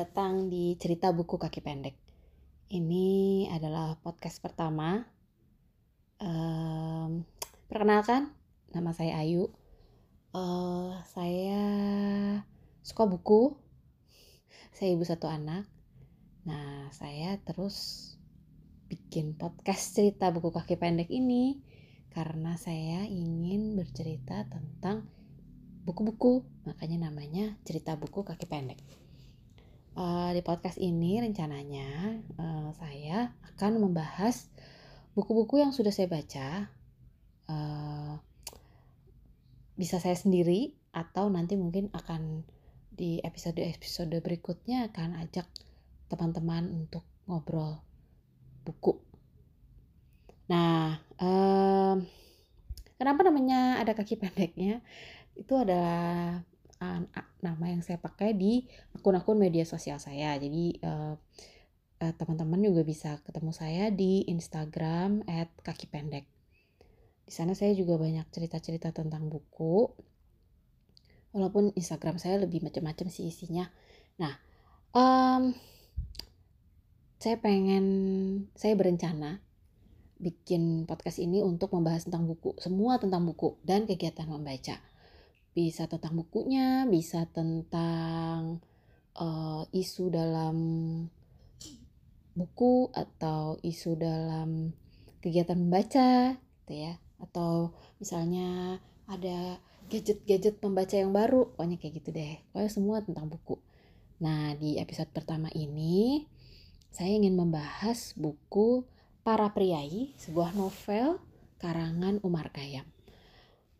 Selamat datang di cerita buku kaki pendek. Ini adalah podcast pertama. Perkenalkan, nama saya Ayu. Saya suka buku. Saya ibu satu anak. Nah, saya terus bikin podcast cerita buku kaki pendek ini karena saya ingin bercerita tentang buku-buku. Makanya namanya cerita buku kaki pendek. Di podcast ini rencananya saya akan membahas buku-buku yang sudah saya baca, bisa saya sendiri atau nanti mungkin akan di episode-episode berikutnya akan ajak teman-teman untuk ngobrol buku. Nah, kenapa namanya ada kaki pendeknya? Itu adalah nama yang saya pakai di akun-akun media sosial saya. Jadi teman-teman juga bisa ketemu saya di Instagram @kakipendek. Di sana saya juga banyak cerita-cerita tentang buku. Walaupun Instagram saya lebih macam-macam sih isinya. Nah, saya berencana bikin podcast ini untuk membahas tentang buku, semua tentang buku dan kegiatan membaca. Bisa tentang bukunya, bisa tentang isu dalam buku atau isu dalam kegiatan membaca gitu ya. Atau misalnya ada gadget-gadget pembaca yang baru, pokoknya kayak gitu deh. Pokoknya semua tentang buku. Nah, di episode pertama ini saya ingin membahas buku Para Priyayi, sebuah novel karangan Umar Kayam.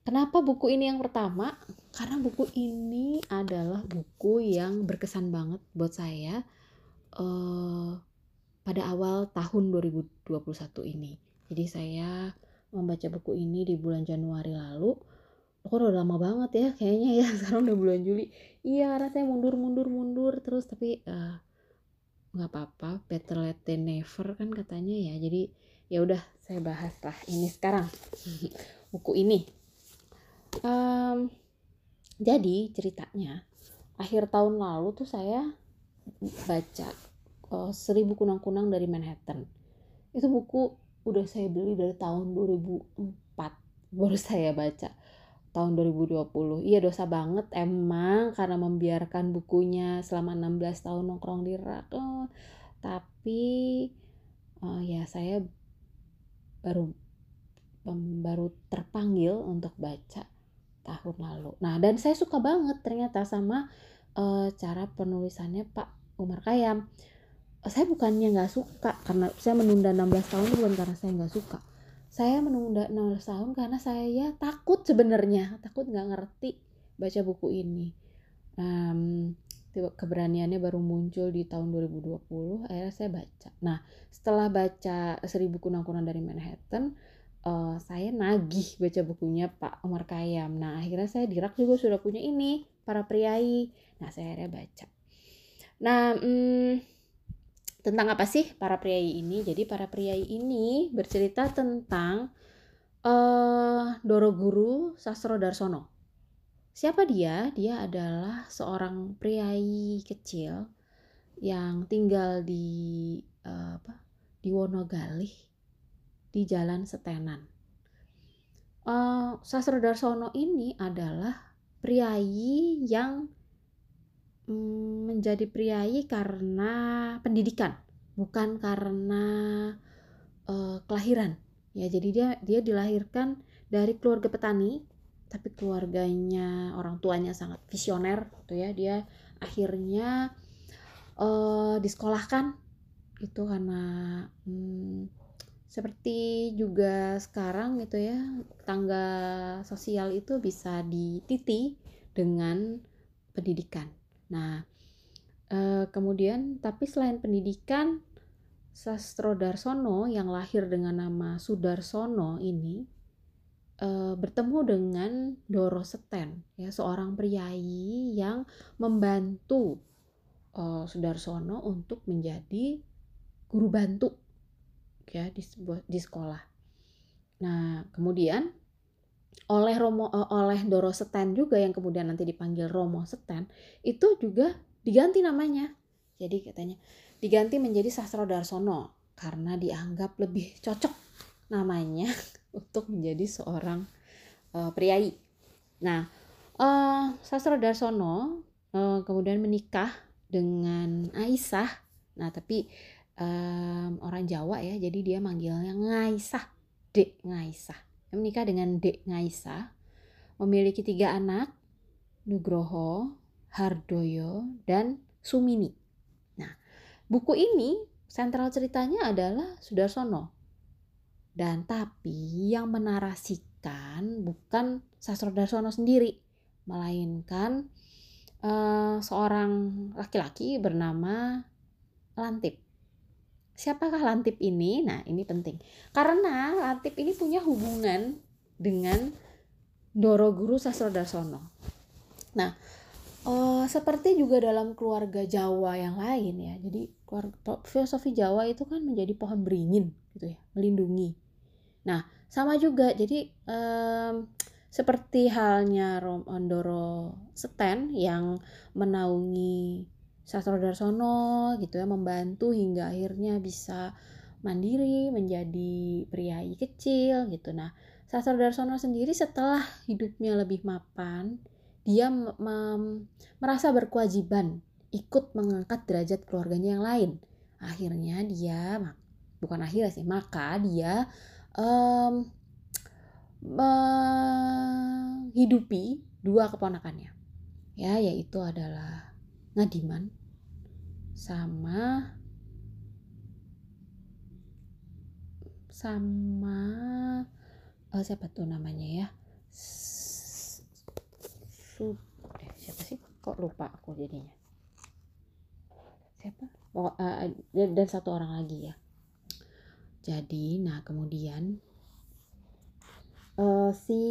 Kenapa buku ini yang pertama? Karena buku ini adalah buku yang berkesan banget buat saya pada awal tahun 2021 ini. Jadi saya membaca buku ini di bulan Januari lalu. Kok udah lama banget ya kayaknya ya, sekarang udah bulan Juli. Iya, karena saya mundur terus, tapi gak apa-apa, better late than never kan katanya ya. Jadi ya udah, saya bahas lah ini sekarang buku ini. Jadi ceritanya akhir tahun lalu tuh saya baca Seribu Kunang-Kunang dari Manhattan. Itu buku udah saya beli dari tahun 2004, baru saya baca tahun 2020. Iya, dosa banget emang karena membiarkan bukunya selama 16 tahun nongkrong di rak. Tapi ya saya baru terpanggil untuk baca tahun lalu. Nah, dan saya suka banget ternyata sama cara penulisannya Pak Umar Kayam. Saya bukannya nggak suka, karena saya menunda 16 tahun bukan karena saya nggak suka. Saya menunda 16 tahun karena saya takut sebenarnya, takut nggak ngerti baca buku ini. Keberaniannya baru muncul di tahun 2020, akhirnya saya baca. Nah, setelah baca Seribu Kunang-Kunang dari Manhattan, saya nagih baca bukunya Pak Umar Kayam. Nah, akhirnya saya di rak juga sudah punya ini, Para Priyayi. Nah, saya akhirnya baca. Nah, tentang apa sih Para Priyayi ini? Jadi Para Priyayi ini bercerita tentang Doroguru Sastrodarsono. Siapa dia? Dia adalah seorang priyayi kecil yang tinggal di Wonogali, di Jalan Setenan. Sastrodarsono ini adalah priyayi yang menjadi priyayi karena pendidikan, bukan karena kelahiran. Ya, jadi dia dilahirkan dari keluarga petani, tapi keluarganya, orang tuanya sangat visioner gitu ya. Dia akhirnya disekolahkan itu karena seperti juga sekarang gitu ya, tangga sosial itu bisa dititi dengan pendidikan. Nah, kemudian tapi selain pendidikan, Sastrodarsono yang lahir dengan nama Sudarsono ini bertemu dengan Doro Seten, ya, seorang priyayi yang membantu Sudarsono untuk menjadi guru bantu ya di sekolah. Nah, kemudian oleh Doro Seten juga, yang kemudian nanti dipanggil Romo Seten, itu juga diganti namanya. Jadi katanya diganti menjadi Sastrodarsono karena dianggap lebih cocok namanya untuk menjadi seorang priyayi. Nah, Sastrodarsono kemudian menikah dengan Aisyah. Nah, tapi orang Jawa ya, jadi dia manggilnya Ngaisah, Dek Ngaisah. Dia menikah dengan Dek Ngaisah, memiliki 3 anak, Nugroho, Hardoyo, dan Sumini. Nah, buku ini sentral ceritanya adalah Sudarsono. Dan tapi yang menarasikan bukan Sastrodarsono sendiri, melainkan seorang laki-laki bernama Lantip. Siapakah Lantip ini? Nah, ini penting. Karena Lantip ini punya hubungan dengan Doroguru Sastrodarsono. Nah, seperti juga dalam keluarga Jawa yang lain ya. Jadi filosofi Jawa itu kan menjadi pohon beringin gitu ya, melindungi. Nah, sama juga. Jadi seperti halnya Doro Seten yang menaungi Sastrodarsono gitu ya, membantu hingga akhirnya bisa mandiri menjadi priyayi kecil gitu. Nah, Sastrodarsono sendiri setelah hidupnya lebih mapan, dia merasa berkewajiban ikut mengangkat derajat keluarganya yang lain. Akhirnya dia, bukan akhirnya sih, maka dia menghidupi 2 keponakannya. Ya, yaitu adalah Ngadiman sama siapa tuh namanya ya? Siapa sih? Kok lupa aku jadinya. Siapa? Dan 1 orang lagi ya. Jadi, nah kemudian si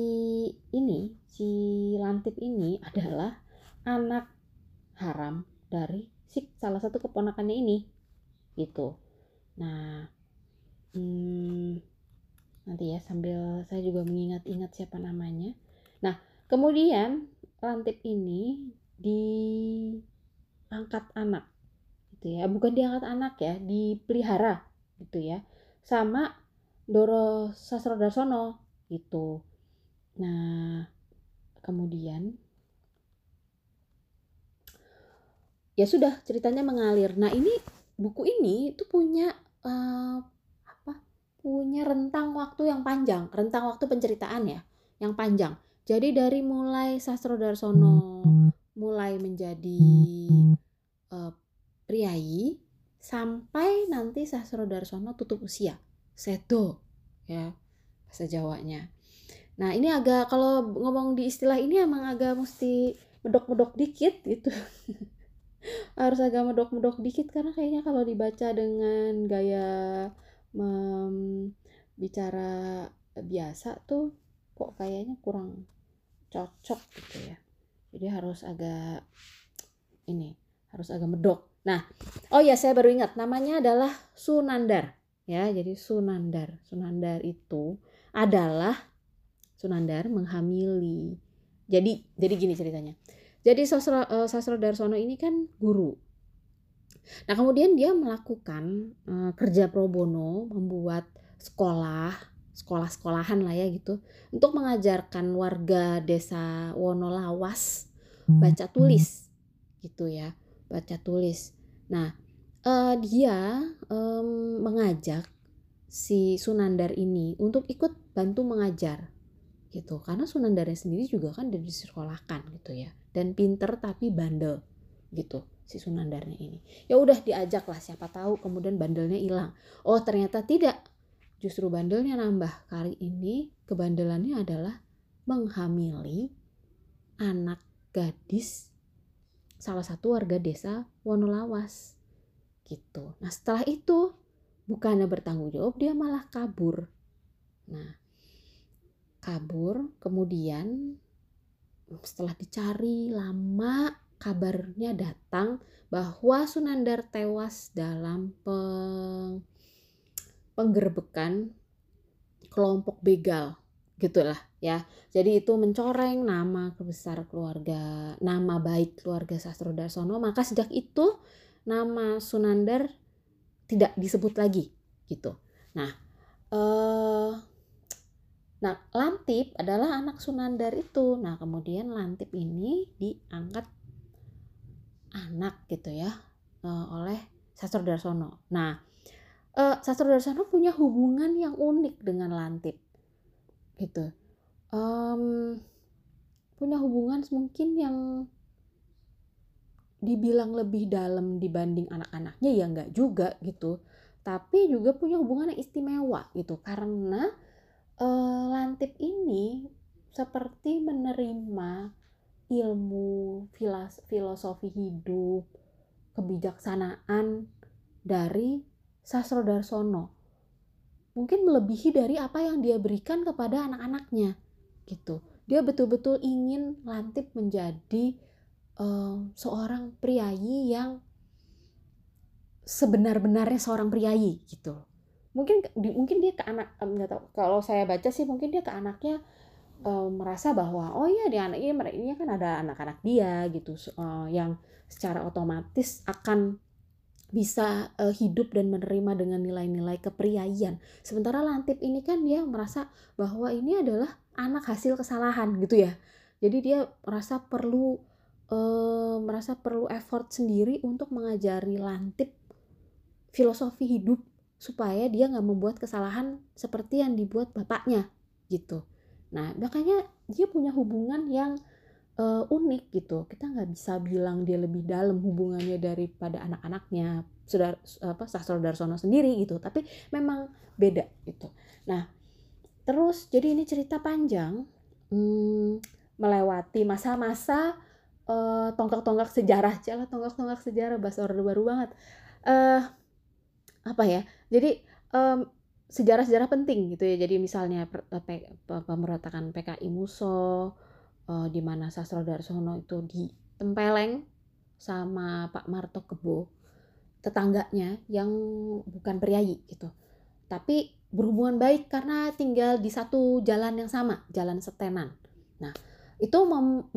Lantip ini adalah anak haram dari salah satu keponakannya ini, gitu. Nah, nanti ya sambil saya juga mengingat-ingat siapa namanya. Nah, kemudian Lantip ini diangkat anak gitu ya, bukan diangkat anak ya, dipelihara gitu ya sama Doro Sastrodarsono gitu. Nah, kemudian ya sudah ceritanya mengalir. Nah, ini buku ini itu punya punya rentang waktu yang panjang, rentang waktu penceritaan ya yang panjang. Jadi dari mulai Sastrodarsono mulai menjadi priyayi sampai nanti Sastrodarsono tutup usia, sedo ya bahasa Jawanya. Nah, ini agak kalau ngomong di istilah ini emang agak mesti medok-medok dikit gitu. Harus agak medok-medok dikit karena kayaknya kalau dibaca dengan gaya bicara biasa tuh kok kayaknya kurang cocok gitu ya. Jadi harus agak medok. Nah, oh ya saya baru ingat namanya adalah Sunandar ya. Jadi Sunandar itu adalah Sunandar menghamili. Jadi gini ceritanya. Jadi Sastrodarsono ini kan guru. Nah, kemudian dia melakukan kerja pro bono, membuat sekolah-sekolahan lah ya gitu untuk mengajarkan warga desa Wonolawas baca tulis gitu ya, baca tulis. Nah, dia mengajak si Sunandar ini untuk ikut bantu mengajar gitu karena Sunandarnya sendiri juga kan dari disekolahkan gitu ya, dan pinter tapi bandel gitu si Sunandarnya ini. Ya udah diajaklah, siapa tahu kemudian bandelnya hilang. Oh, ternyata tidak. Justru bandelnya nambah. Kali ini kebandelannya adalah menghamili anak gadis salah satu warga desa Wonolawas gitu. Nah, setelah itu bukannya bertanggung jawab, dia malah kabur. Nah, kabur, kemudian setelah dicari lama kabarnya datang bahwa Sunandar tewas dalam penggerbekan kelompok begal gitulah ya. Jadi itu mencoreng nama besar keluarga, nama baik keluarga Sastrodarsono. Maka sejak itu nama Sunandar tidak disebut lagi gitu. Nah, Lantip adalah anak Sunandar itu. Nah, kemudian Lantip ini diangkat anak gitu ya oleh Sastrodarsono. Nah, Sastrodarsono punya hubungan yang unik dengan Lantip gitu. Punya hubungan mungkin yang dibilang lebih dalam dibanding anak-anaknya ya enggak juga gitu, tapi juga punya hubungan yang istimewa gitu karena Lantip ini seperti menerima ilmu filosofi hidup, kebijaksanaan dari Sastrodarsono, mungkin melebihi dari apa yang dia berikan kepada anak-anaknya gitu. Dia betul-betul ingin Lantip menjadi seorang priyayi yang sebenar-benarnya seorang priyayi gitu. Mungkin dia ke anak, nggak tahu, kalau saya baca sih mungkin dia ke anaknya merasa bahwa oh iya dia anak ini kan ada anak-anak dia gitu yang secara otomatis akan bisa hidup dan menerima dengan nilai-nilai kepriyayan. Sementara Lantip ini kan dia merasa bahwa ini adalah anak hasil kesalahan gitu ya. Jadi dia merasa perlu effort sendiri untuk mengajari Lantip filosofi hidup supaya dia nggak membuat kesalahan seperti yang dibuat bapaknya gitu. Nah, makanya dia punya hubungan yang unik gitu. Kita nggak bisa bilang dia lebih dalam hubungannya daripada anak-anaknya Sastrodarsono sendiri gitu, tapi memang beda gitu. Nah, terus jadi ini cerita panjang melewati masa-masa tonggak-tonggak sejarah, bahasa Orde Baru banget. Jadi sejarah-sejarah penting gitu ya. Jadi misalnya pemberontakan PKI Muso, di mana Sastrodarsono itu ditempeleng sama Pak Marto Kebo, tetangganya yang bukan priyayi gitu. Tapi berhubungan baik karena tinggal di satu jalan yang sama, jalan Setenan. Nah, itu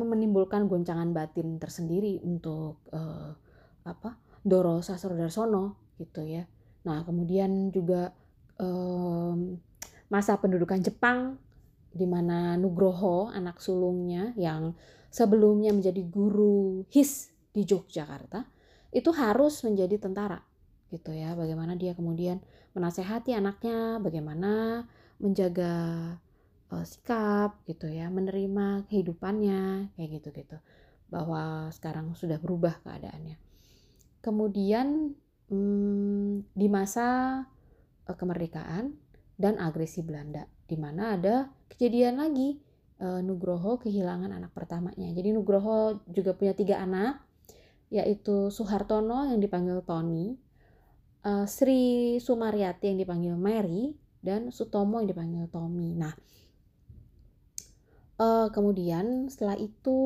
menimbulkan goncangan batin tersendiri untuk Doro Sastrodarsono gitu ya. Nah, kemudian juga masa pendudukan Jepang, di mana Nugroho anak sulungnya yang sebelumnya menjadi guru his di Yogyakarta itu harus menjadi tentara gitu ya. Bagaimana dia kemudian menasehati anaknya, bagaimana menjaga sikap gitu ya, menerima kehidupannya kayak gitu-gitu, bahwa sekarang sudah berubah keadaannya. Kemudian di masa kemerdekaan dan agresi Belanda, di mana ada kejadian lagi Nugroho kehilangan anak pertamanya. Jadi Nugroho juga punya 3 anak, yaitu Suhartono yang dipanggil Tony, Sri Sumaryati yang dipanggil Mary, dan Sutomo yang dipanggil Tommy. Nah, kemudian setelah itu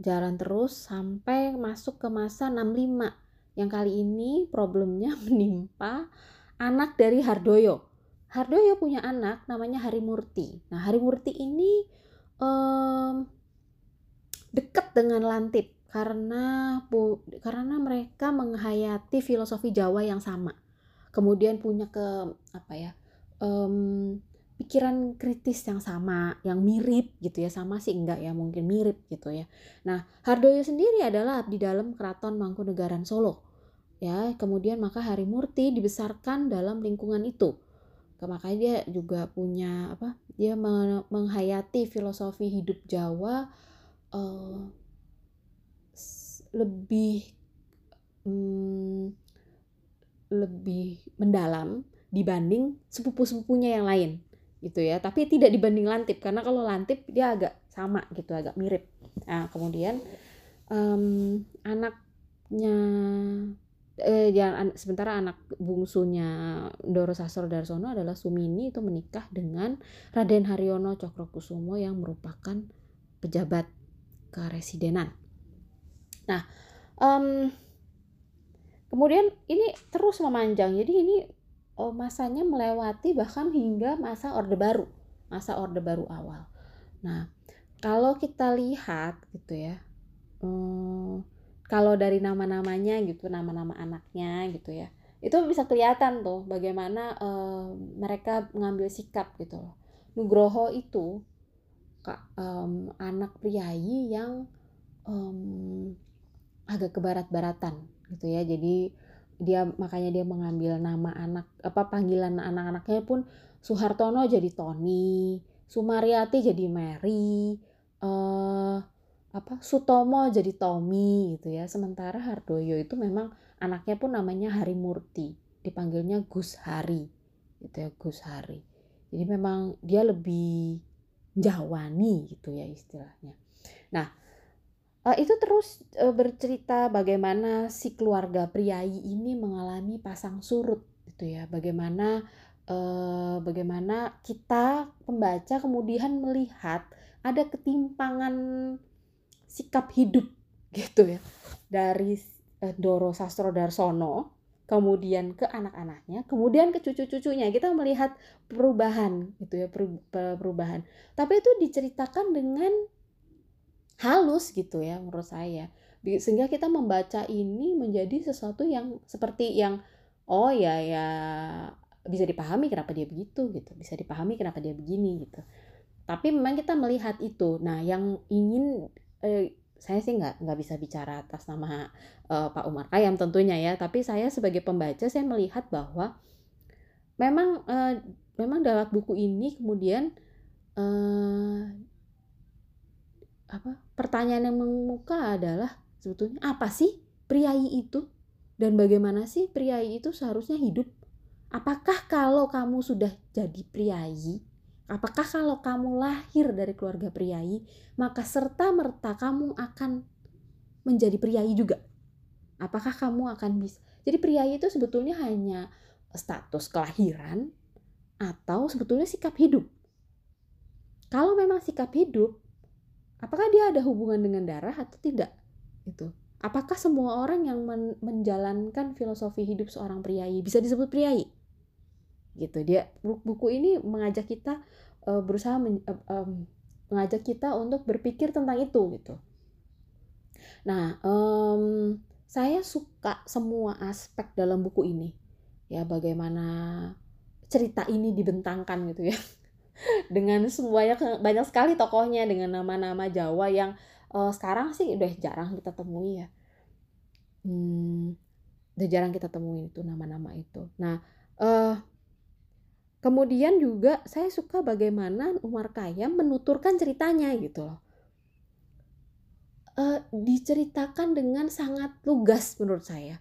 jalan terus sampai masuk ke masa 65 yang kali ini problemnya menimpa anak dari Hardoyo. Hardoyo punya anak namanya Hari Murti. Nah, Hari Murti ini dekat dengan Lantip karena mereka menghayati filosofi Jawa yang sama. Kemudian punya pikiran kritis yang sama, yang mirip gitu ya. Sama sih enggak ya, mungkin mirip gitu ya. Nah, Hardoyo sendiri adalah abdi dalam Keraton Mangkunegaran Solo. Ya, kemudian maka Hari Murti dibesarkan dalam lingkungan itu. Makanya dia juga punya dia menghayati filosofi hidup Jawa lebih mendalam dibanding sepupu-sepupunya yang lain gitu ya, tapi tidak dibanding Lantip karena kalau Lantip dia agak sama gitu, agak mirip. Nah, kemudian sementara anak bungsunya Doro Sastrodarsono adalah Sumini, itu menikah dengan Raden Hariono Cokrokusumo yang merupakan pejabat keresidenan. Nah, kemudian ini terus memanjang. Jadi ini masanya melewati bahkan hingga masa Orde Baru, awal. Nah, kalau kita lihat gitu ya, kalau dari nama-namanya gitu, nama-nama anaknya gitu ya, itu bisa kelihatan tuh bagaimana mereka mengambil sikap gitu loh. Nugroho itu anak priyayi yang agak kebarat-baratan gitu ya, jadi dia makanya dia mengambil nama anak panggilan anak-anaknya pun Suhartono jadi Tony, Sumaryati jadi Mary, Sutomo jadi Tommy gitu ya. Sementara Hardoyo itu memang anaknya pun namanya Hari Murti, dipanggilnya Gus Hari gitu ya, Gus Hari. Jadi memang dia lebih Jawani gitu ya istilahnya. Nah, itu terus bercerita bagaimana si keluarga priyayi ini mengalami pasang surut gitu ya. Bagaimana kita pembaca kemudian melihat ada ketimpangan sikap hidup gitu ya dari Doro Sastrodarsono, kemudian ke anak-anaknya, kemudian ke cucu-cucunya. Kita melihat perubahan gitu ya, perubahan. Tapi itu diceritakan dengan halus gitu ya menurut saya. Sehingga kita membaca ini menjadi sesuatu yang seperti yang bisa dipahami kenapa dia begitu gitu. Bisa dipahami kenapa dia begini gitu. Tapi memang kita melihat itu. Nah, yang ingin saya sih nggak bisa bicara atas nama Pak Umar Kayam tentunya ya, tapi saya sebagai pembaca saya melihat bahwa memang dalam buku ini kemudian pertanyaan yang mengemuka adalah sebetulnya apa sih priyayi itu dan bagaimana sih priyayi itu seharusnya hidup? Apakah kalau kamu sudah jadi priyayi, apakah kalau kamu lahir dari keluarga priyayi, maka serta-merta kamu akan menjadi priyayi juga? Apakah kamu akan bisa? Jadi priyayi itu sebetulnya hanya status kelahiran atau sebetulnya sikap hidup? Kalau memang sikap hidup, apakah dia ada hubungan dengan darah atau tidak? Gitu. Apakah semua orang yang menjalankan filosofi hidup seorang priyayi bisa disebut priyayi? Gitu, dia buku ini mengajak kita mengajak kita untuk berpikir tentang itu gitu. Nah, saya suka semua aspek dalam buku ini ya, bagaimana cerita ini dibentangkan gitu ya dengan semuanya, banyak sekali tokohnya dengan nama-nama Jawa yang sekarang sih udah jarang kita temui ya, udah jarang kita temuin itu nama-nama itu. Nah, kemudian juga saya suka bagaimana Umar Kayam menuturkan ceritanya gitu loh. Diceritakan dengan sangat lugas menurut saya.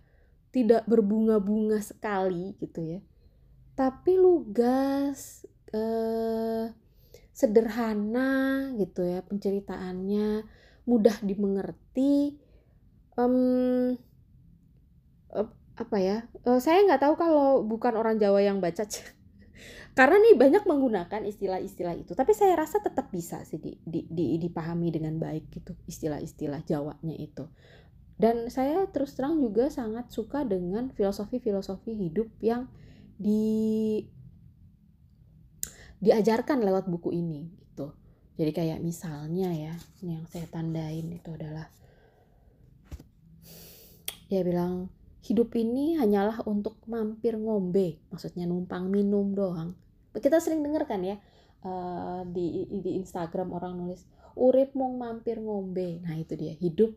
Tidak berbunga-bunga sekali gitu ya. Tapi lugas, sederhana gitu ya penceritaannya, mudah dimengerti. Saya nggak tahu kalau bukan orang Jawa yang baca karena nih banyak menggunakan istilah-istilah itu, tapi saya rasa tetap bisa sih dipahami dengan baik gitu istilah-istilah Jawanya itu. Dan saya terus terang juga sangat suka dengan filosofi-filosofi hidup yang diajarkan lewat buku ini gitu. Jadi kayak misalnya ya, ini yang saya tandain itu adalah dia bilang hidup ini hanyalah untuk mampir ngombe, maksudnya numpang minum doang. Kita sering dengar kan ya di Instagram orang nulis urip mung mampir ngombe. Nah itu dia, hidup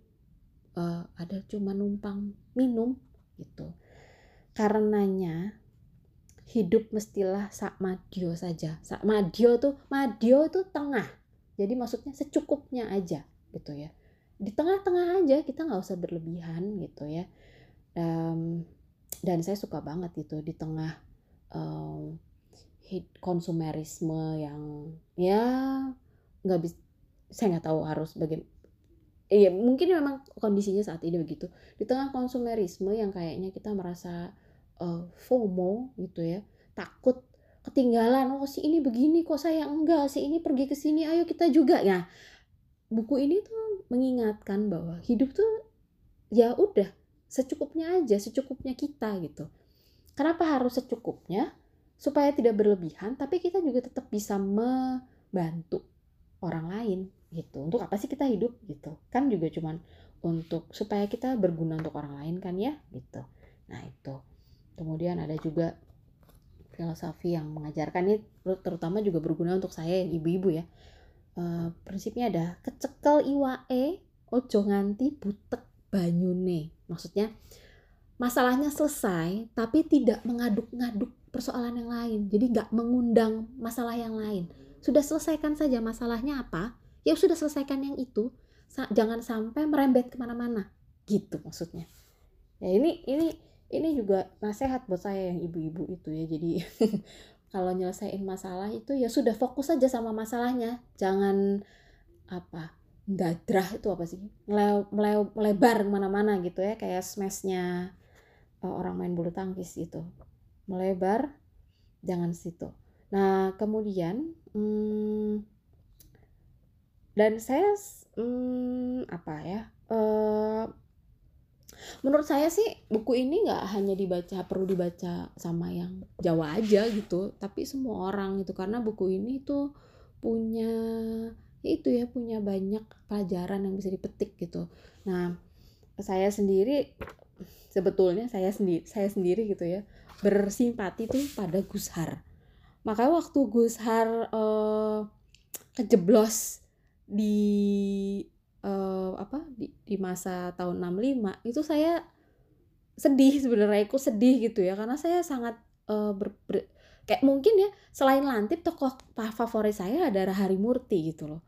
ada cuma numpang minum gitu. Karenanya hidup mestilah sak madyo saja. Sak madyo tuh tengah. Jadi maksudnya secukupnya aja gitu ya. Di tengah-tengah aja, kita nggak usah berlebihan gitu ya. Dan saya suka banget itu di tengah konsumerisme yang ya nggak bisa, saya nggak tahu harus bagaimana ya, mungkin memang kondisinya saat ini begitu, di tengah konsumerisme yang kayaknya kita merasa FOMO gitu ya, takut ketinggalan, si ini begini kok saya enggak, si ini pergi ke sini ayo kita juga. Nah, buku ini tuh mengingatkan bahwa hidup tuh ya udah secukupnya aja, secukupnya kita gitu. Kenapa harus secukupnya? Supaya tidak berlebihan, tapi kita juga tetap bisa membantu orang lain gitu. Untuk apa sih kita hidup gitu? Kan juga cuman untuk supaya kita berguna untuk orang lain kan ya gitu. Nah itu. Kemudian ada juga filosofi yang mengajarkan ini terutama juga berguna untuk saya yang ibu-ibu ya. Prinsipnya ada kecekel iwae ojo nganti butek banyune. Maksudnya masalahnya selesai tapi tidak mengaduk-ngaduk persoalan yang lain. Jadi gak mengundang masalah yang lain. Sudah selesaikan saja masalahnya apa? Ya sudah selesaikan yang itu. Jangan sampai merembet kemana-mana. Gitu maksudnya. Ya ini juga nasihat buat saya yang ibu-ibu itu ya. Jadi kalau nyelesain masalah itu ya sudah fokus saja sama masalahnya. Jangan dadrah itu apa sih? Melebar kemana-mana gitu ya. Kayak smashnya orang main bulu tangkis gitu. Melebar, jangan situ. Nah kemudian dan saya menurut saya sih buku ini nggak hanya perlu dibaca sama yang Jawa aja gitu, tapi semua orang gitu, karena buku ini tuh punya banyak pelajaran yang bisa dipetik gitu. Nah saya sendiri gitu ya bersimpati tuh pada Gus Har. Maka waktu Gus Har kejeblos di masa tahun 65 itu saya sedih sebenarnya, ikut sedih gitu ya, karena saya sangat kayak mungkin ya selain Lantip tokoh favorit saya adalah Hari Murti gitu loh.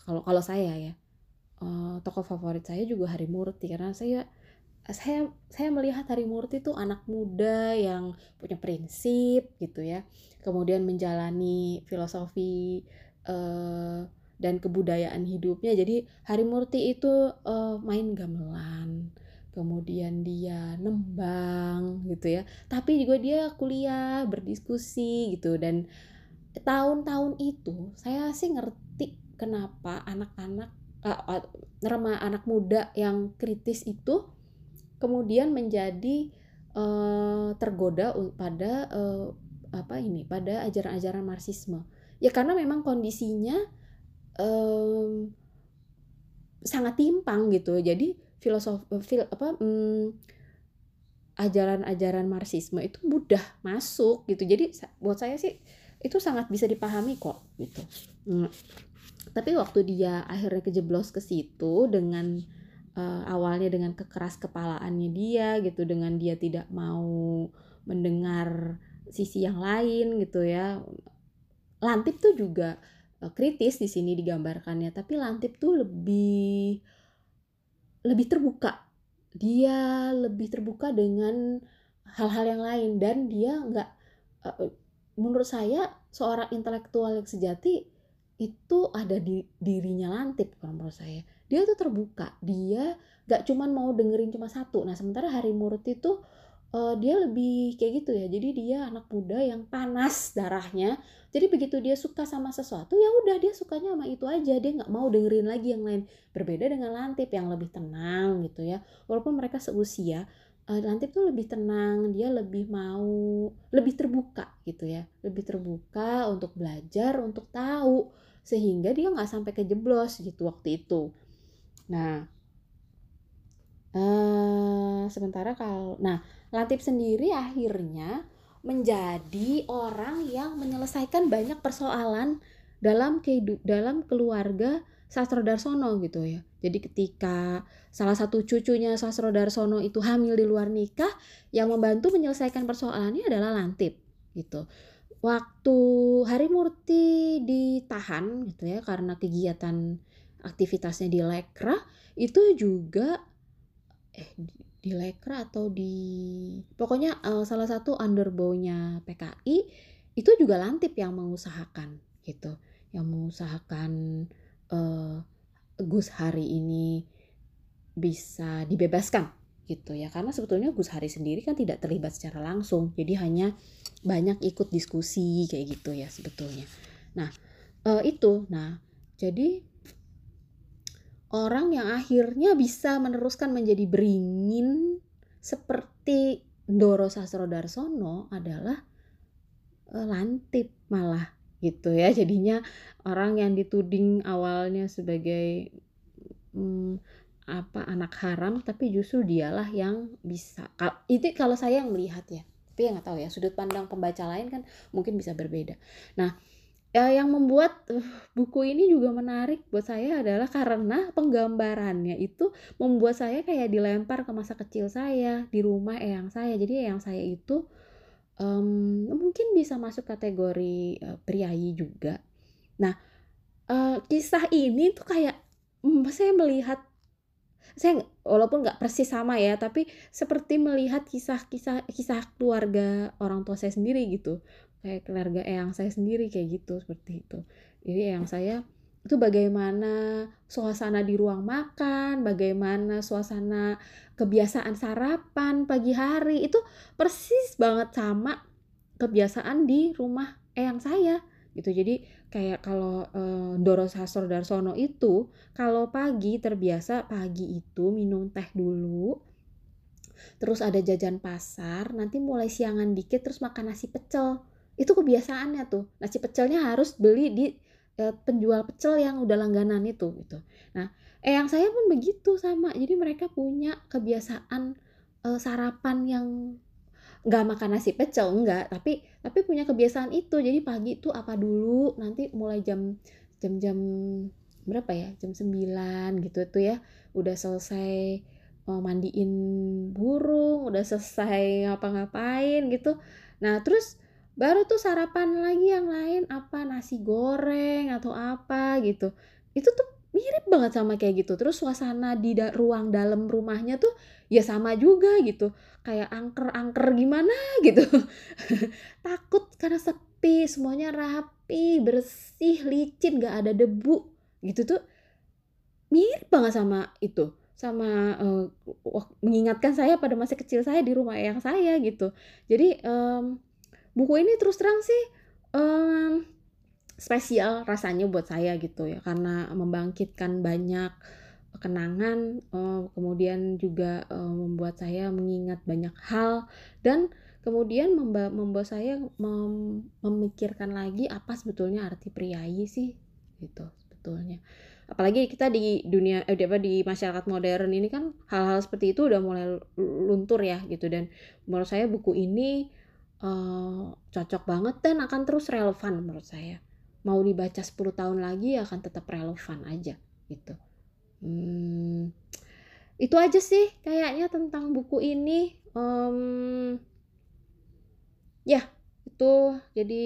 Kalau saya ya tokoh favorit saya juga Hari Murti, karena saya melihat Hari Murti itu anak muda yang punya prinsip gitu ya, kemudian menjalani filosofi dan kebudayaan hidupnya. Jadi Hari Murti itu main gamelan, kemudian dia nembang gitu ya, tapi juga dia kuliah, berdiskusi gitu. Dan tahun-tahun itu saya sih ngerti kenapa anak muda yang kritis itu kemudian menjadi tergoda pada pada ajaran-ajaran Marxisme. Ya karena memang kondisinya sangat timpang gitu. Jadi ajaran-ajaran Marxisme itu mudah masuk gitu. Jadi buat saya sih itu sangat bisa dipahami kok gitu. Tapi waktu dia akhirnya kejeblos ke situ dengan awalnya dengan kekeras kepalaannya dia gitu, dengan dia tidak mau mendengar sisi yang lain gitu ya. Lantip tuh juga kritis di sini digambarkannya, tapi Lantip tuh lebih terbuka. Dia lebih terbuka dengan hal-hal yang lain, dan dia nggak, menurut saya seorang intelektual yang sejati itu ada di dirinya Lantip kalau menurut saya. Dia tuh terbuka, dia gak cuman mau dengerin cuma satu. Nah sementara Hari Murti tuh dia lebih kayak gitu ya. Jadi dia anak muda yang panas darahnya. Jadi begitu dia suka sama sesuatu, ya udah dia sukanya sama itu aja. Dia gak mau dengerin lagi yang lain. Berbeda dengan Lantip yang lebih tenang gitu ya. Walaupun mereka seusia, Lantip tuh lebih tenang, dia lebih terbuka gitu ya. Lebih terbuka untuk belajar, untuk tahu, sehingga dia gak sampai kejeblos gitu waktu itu. Nah, Lantip sendiri akhirnya menjadi orang yang menyelesaikan banyak persoalan dalam keluarga Sastrodarsono gitu ya. Jadi ketika salah satu cucunya Sastrodarsono itu hamil di luar nikah, yang membantu menyelesaikan persoalannya adalah Lantip gitu. Waktu Hari Murti ditahan gitu ya karena kegiatan aktivitasnya di Lekra itu juga di Lekra atau di pokoknya salah satu underbow-nya PKI itu juga Lantip yang mengusahakan gitu, yang mengusahakan Gus Hari ini bisa dibebaskan gitu ya, karena sebetulnya Gus Hari sendiri kan tidak terlibat secara langsung, jadi hanya banyak ikut diskusi kayak gitu ya sebetulnya. Jadi orang yang akhirnya bisa meneruskan menjadi beringin seperti Doro Sastrodarsono adalah Lantip malah gitu ya. Jadinya orang yang dituding awalnya sebagai anak haram, tapi justru dialah yang bisa. Itu kalau saya yang melihat ya, tapi yang nggak tahu ya, sudut pandang pembaca lain kan mungkin bisa berbeda. Nah, yang membuat buku ini juga menarik buat saya adalah karena penggambarannya itu membuat saya kayak dilempar ke masa kecil saya di rumah eyang saya. Jadi eyang saya itu mungkin bisa masuk kategori priayi juga. Nah, kisah ini tuh kayak saya melihat, saya walaupun nggak persis sama ya, tapi seperti melihat kisah keluarga orang tua saya sendiri gitu, kayak keluarga eyang saya sendiri kayak gitu, seperti itu. Jadi eyang saya itu bagaimana suasana di ruang makan, bagaimana suasana kebiasaan sarapan pagi hari, itu persis banget sama kebiasaan di rumah eyang saya gitu. Jadi kayak kalau Doro Sastrodarsono itu kalau pagi terbiasa pagi itu minum teh dulu, terus ada jajan pasar, nanti mulai siangan dikit terus makan nasi pecel. Itu kebiasaannya tuh, nasi pecelnya harus beli di penjual pecel yang udah langganan itu gitu. Nah, yang saya pun begitu sama. Jadi mereka punya kebiasaan sarapan yang nggak makan nasi pecel, enggak, tapi punya kebiasaan itu. Jadi pagi itu apa dulu, nanti mulai jam berapa ya, jam 9 gitu tuh ya, udah selesai mandiin burung, udah selesai ngapa-ngapain gitu. Nah terus baru tuh sarapan lagi yang lain, apa nasi goreng atau apa gitu. Itu tuh mirip banget sama kayak gitu. Terus suasana di ruang dalam rumahnya tuh ya sama juga gitu, kayak angker-angker gimana gitu takut karena sepi, semuanya rapi, bersih, licin, gak ada debu gitu. Tuh mirip banget sama itu, sama mengingatkan saya pada masa kecil saya di rumah eyang saya gitu. Jadi buku ini terus terang sih spesial rasanya buat saya gitu ya, karena membangkitkan banyak kenangan, kemudian juga membuat saya mengingat banyak hal, dan kemudian membuat saya memikirkan lagi apa sebetulnya arti priayi sih gitu sebetulnya. Apalagi kita di dunia di masyarakat modern ini kan hal-hal seperti itu udah mulai luntur ya gitu, dan menurut saya buku ini cocok banget dan akan terus relevan menurut saya. Mau dibaca 10 tahun lagi akan tetap relevan aja gitu. Itu aja sih kayaknya tentang buku ini. Ya itu, jadi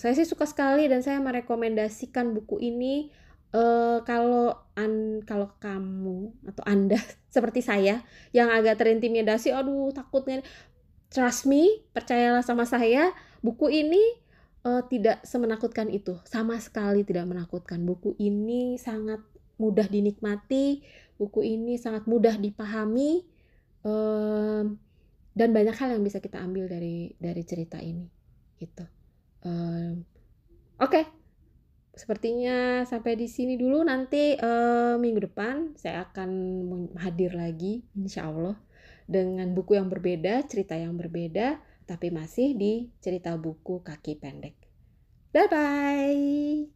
saya sih suka sekali dan saya merekomendasikan buku ini. Kalau kamu atau Anda seperti saya yang agak terintimidasi, aduh takutnya, trust me, percayalah sama saya, buku ini tidak semenakutkan itu, sama sekali tidak menakutkan. Buku ini sangat mudah dinikmati, buku ini sangat mudah dipahami, dan banyak hal yang bisa kita ambil dari cerita ini gitu. Oke. Sepertinya sampai di sini dulu. Nanti minggu depan saya akan hadir lagi insya Allah dengan buku yang berbeda, cerita yang berbeda, tapi masih di cerita buku kaki pendek. Bye-bye.